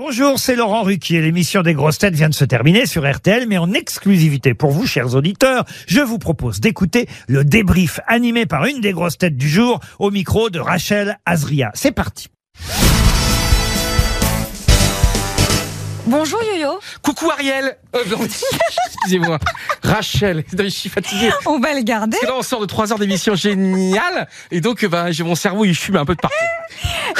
Bonjour, c'est Laurent Ruquier. L'émission des Grosses Têtes vient de se terminer sur RTL, mais en exclusivité pour vous, chers auditeurs, je vous propose d'écouter le débrief animé par une des Grosses Têtes du jour au micro de Rachel Azria. C'est parti. Bonjour Yo-Yo. Coucou Ariel. Excusez-moi. Rachel, je suis fatigué. On va le garder. Parce que là on sort de 3 heures d'émission géniale. Et donc bah, j'ai mon cerveau, il fume un peu de partout.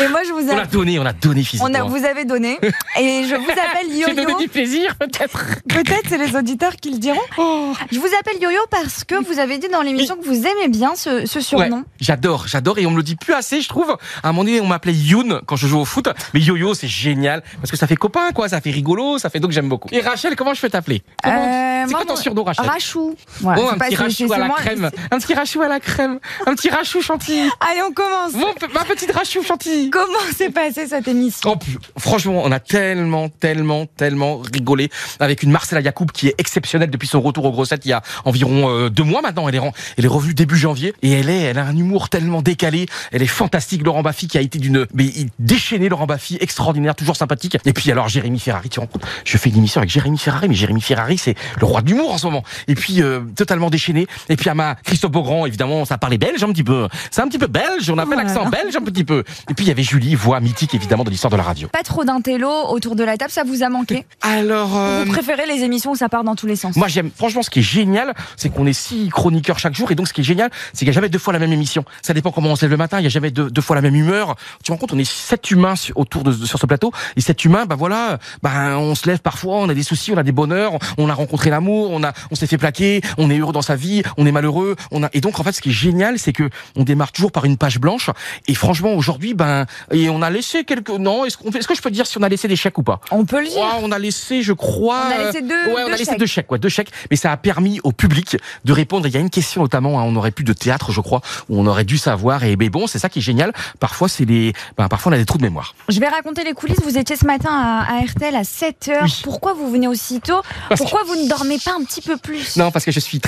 Et moi je vous ai... On a donné physiquement. Vous avez donné. Et je vous appelle Yo-Yo. J'ai donné du plaisir peut-être. Peut-être, c'est les auditeurs qui le diront. Oh. Je vous appelle Yo-Yo parce que vous avez dit dans l'émission que vous aimez bien ce surnom. Ouais, j'adore et on me le dit plus assez je trouve. À un moment donné on m'appelait Youn quand je jouais au foot. Mais Yo-Yo c'est génial parce que ça fait copain quoi, ça fait rigolo, ça fait donc j'aime beaucoup. Et Rachel, comment je peux t'appeler? C'est quoi ton surnom, Rachel? Rachou. Voilà, oh, un petit rachou à la crème. Un petit rachou chantilly. Allez, on commence. Ma petite rachou chantilly. Comment s'est passée cette émission? Oh, franchement, on a tellement rigolé avec une Marcella Yacoub qui est exceptionnelle depuis son retour aux Grosses Têtes il y a environ 2 mois maintenant. Elle est revenue début janvier et elle a un humour tellement décalé. Elle est fantastique. Laurent Baffi qui a été déchaîné. Laurent Baffi, extraordinaire, toujours sympathique. Et puis alors Jérémy Ferrari. Je fais une émission avec Jérémy Ferrari, mais Jérémy Ferrari, c'est le roi de l'humour en ce moment. Et puis, totalement déchaîné. Et puis, à ma Christophe Beaugrand, évidemment, ça parlait belge un petit peu. C'est un petit peu belge, on a fait l'accent belge un petit peu. Et puis, il y avait Julie, voix mythique, évidemment, de l'histoire de la radio. Pas trop d'intello autour de la table, ça vous a manqué? Alors... Vous préférez les émissions où ça part dans tous les sens? Moi, j'aime. Franchement, ce qui est génial, c'est qu'on est 6 chroniqueurs chaque jour. Et donc, ce qui est génial, c'est qu'il n'y a jamais 2 fois la même émission. Ça dépend comment on se lève le matin, il n'y a jamais 2 fois la même humeur. Tu te rends compte, on est 7 humains autour sur ce plateau. Et 7 humains, on se lève parfois, on a des soucis, on a des bonheurs, on a rencontré l'amour, on s'est fait plaquer, on est heureux dans sa vie, on est malheureux, et donc en fait ce qui est génial c'est que on démarre toujours par une page blanche et franchement aujourd'hui et on a laissé quelques est-ce que je peux dire si on a laissé des chèques ou pas? On peut le dire. Ouais, on a laissé deux chèques, mais ça a permis au public de répondre. Il y a une question notamment, on aurait plus de théâtre je crois, où on aurait dû savoir, mais bon c'est ça qui est génial, parfois parfois on a des trous de mémoire. Je vais raconter les coulisses. Vous étiez ce matin à RTL à 7h, oui. Pourquoi vous venez aussi tôt? Pourquoi vous ne dormez pas un petit peu plus? Non, parce que je suis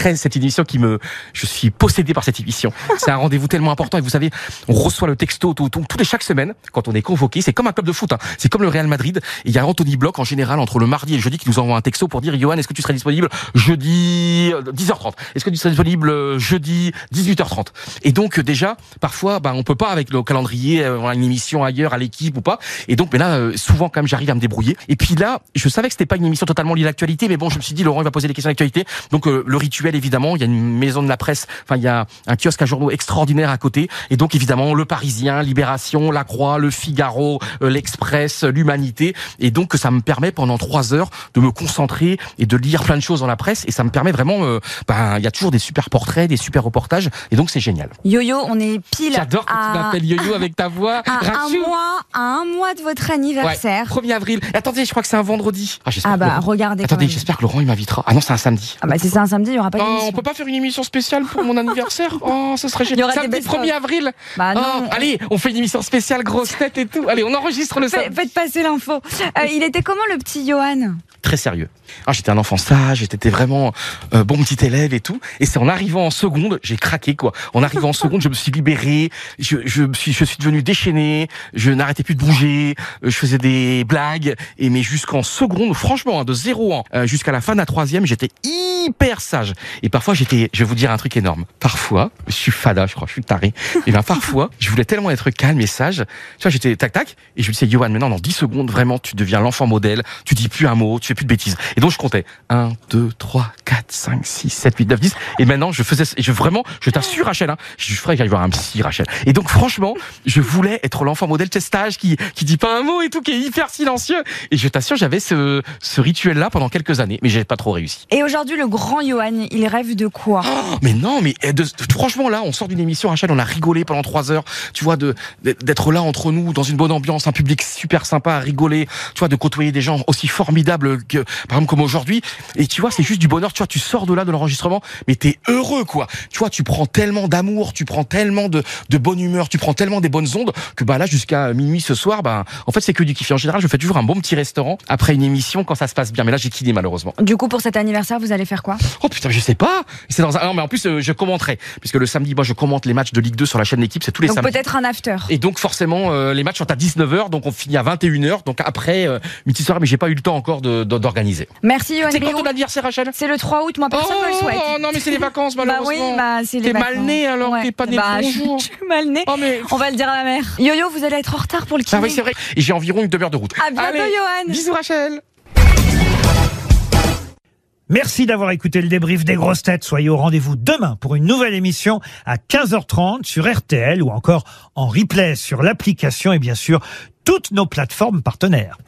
possédé par cette émission. C'est un rendez-vous tellement important et vous savez, on reçoit le texto tous les chaque semaine quand on est convoqué, c'est comme un club de foot, hein. C'est comme le Real Madrid, il y a Anthony Bloch en général entre le mardi et le jeudi qui nous envoie un texto pour dire Yoann, est-ce que tu serais disponible jeudi 10h30? Est-ce que tu serais disponible jeudi 18h30? Et donc déjà, parfois, on peut pas avec le calendrier, on a une émission ailleurs à l'équipe ou pas. Et donc mais là souvent quand même j'arrive à me débrouiller. Et puis là, je savais que c'était pas une émission totalement liée à l'actualité, mais bon, je me suis dit, Laurent, il va poser des questions d'actualité. Donc, le rituel, évidemment, il y a une maison de la presse, il y a un kiosque à journaux extraordinaire à côté. Et donc, évidemment, Le Parisien, Libération, La Croix, Le Figaro, L'Express, L'Humanité. Et donc, ça me permet pendant 3 heures de me concentrer et de lire plein de choses dans la presse. Et ça me permet vraiment, il y a toujours des super portraits, des super reportages. Et donc, c'est génial. Yo-Yo, on est pile. J'adore quand tu m'appelles Yo-Yo avec ta voix. À un mois de votre anniversaire. Ouais, 1er avril. Attendez, je crois que c'est un vendredi. Regardez. Attendez, j'espère que Laurent il m'invitera. Ah non, c'est un samedi. Si c'est un samedi, il y aura pas d'émission. On peut pas faire une émission spéciale pour mon anniversaire? Ça serait génial. Samedi 1er avril. Allez, on fait une émission spéciale Grosses Têtes et tout. Allez, on enregistre le samedi. Faites passer l'info. Il était comment le petit Yoann? Très sérieux. J'étais un enfant sage, j'étais vraiment bon petit élève et tout. Et c'est en arrivant en seconde, j'ai craqué quoi. En arrivant en seconde, je me suis libéré, je suis devenu déchaîné, je n'arrêtais plus de bouger, je faisais des blagues. Mais jusqu'en seconde, franchement, de 0 jusqu'à la fin de la 3e, j'étais hyper sage. Et parfois, je vais vous dire un truc énorme. Parfois, je suis fada, je crois, je suis taré. Et bien parfois, je voulais tellement être calme et sage. Tu vois, j'étais tac-tac, et je me disais, Yoann, maintenant, dans 10 secondes, vraiment, tu deviens l'enfant modèle, tu dis plus un mot, tu fais plus de bêtises. Et donc, je comptais 1, 2, 3, 4, 5, 6, 7, 8, 9, 10. Et maintenant, je t'assure, Rachel, hein, je ferais que j'aille voir un psy, Rachel. Et donc, franchement, je voulais être l'enfant modèle, sage, qui dit pas un mot et tout, qui est hyper silencieux. Et je t'assure, j'avais ce rituel-là pendant quelques années, mais j'ai pas trop réussi. Et aujourd'hui, le grand Yoann, il rêve de quoi? Franchement, là, on sort d'une émission, Rachel, on a rigolé pendant 3 heures, tu vois, d'être là entre nous, dans une bonne ambiance, un public super sympa à rigoler, tu vois, de côtoyer des gens aussi formidables par exemple comme aujourd'hui, et tu vois c'est juste du bonheur, tu vois, tu sors de là de l'enregistrement mais t'es heureux quoi, tu vois, tu prends tellement d'amour, tu prends tellement de bonne humeur, tu prends tellement des bonnes ondes que bah là jusqu'à minuit ce soir, bah en fait c'est que du kiff. En général je fais toujours un bon petit restaurant après une émission quand ça se passe bien, mais là j'ai kiné malheureusement. Du coup pour cet anniversaire vous allez faire quoi? Oh putain je sais pas, c'est dans un... non mais en plus je commenterai, puisque le samedi moi je commente les matchs de Ligue 2 sur la chaîne L'équipe, c'est tous les samedis. Donc peut-être un after. Et donc forcément les matchs sont à 19h donc on finit à 21h, donc après une petite soirée, mais j'ai pas eu le temps encore d'organiser. Merci Yoann Riou. C'est quand ton anniversaire Rachel? C'est le 3 août, moi personne ne le souhaite. Oh non mais c'est les vacances malheureusement. Bah oui, bah c'est les vacances. T'es mal né alors, ouais. T'es pas né bonjour. Je suis mal né. Oh, mais... On va le dire à ma mère. Yo-yo, vous allez être en retard pour le kiné. Ah oui, c'est vrai. Et j'ai environ une demi-heure de route. À bientôt Yoann. Bisous Rachel. Merci d'avoir écouté le débrief des Grosses Têtes. Soyez au rendez-vous demain pour une nouvelle émission à 15h30 sur RTL ou encore en replay sur l'application et bien sûr toutes nos plateformes partenaires.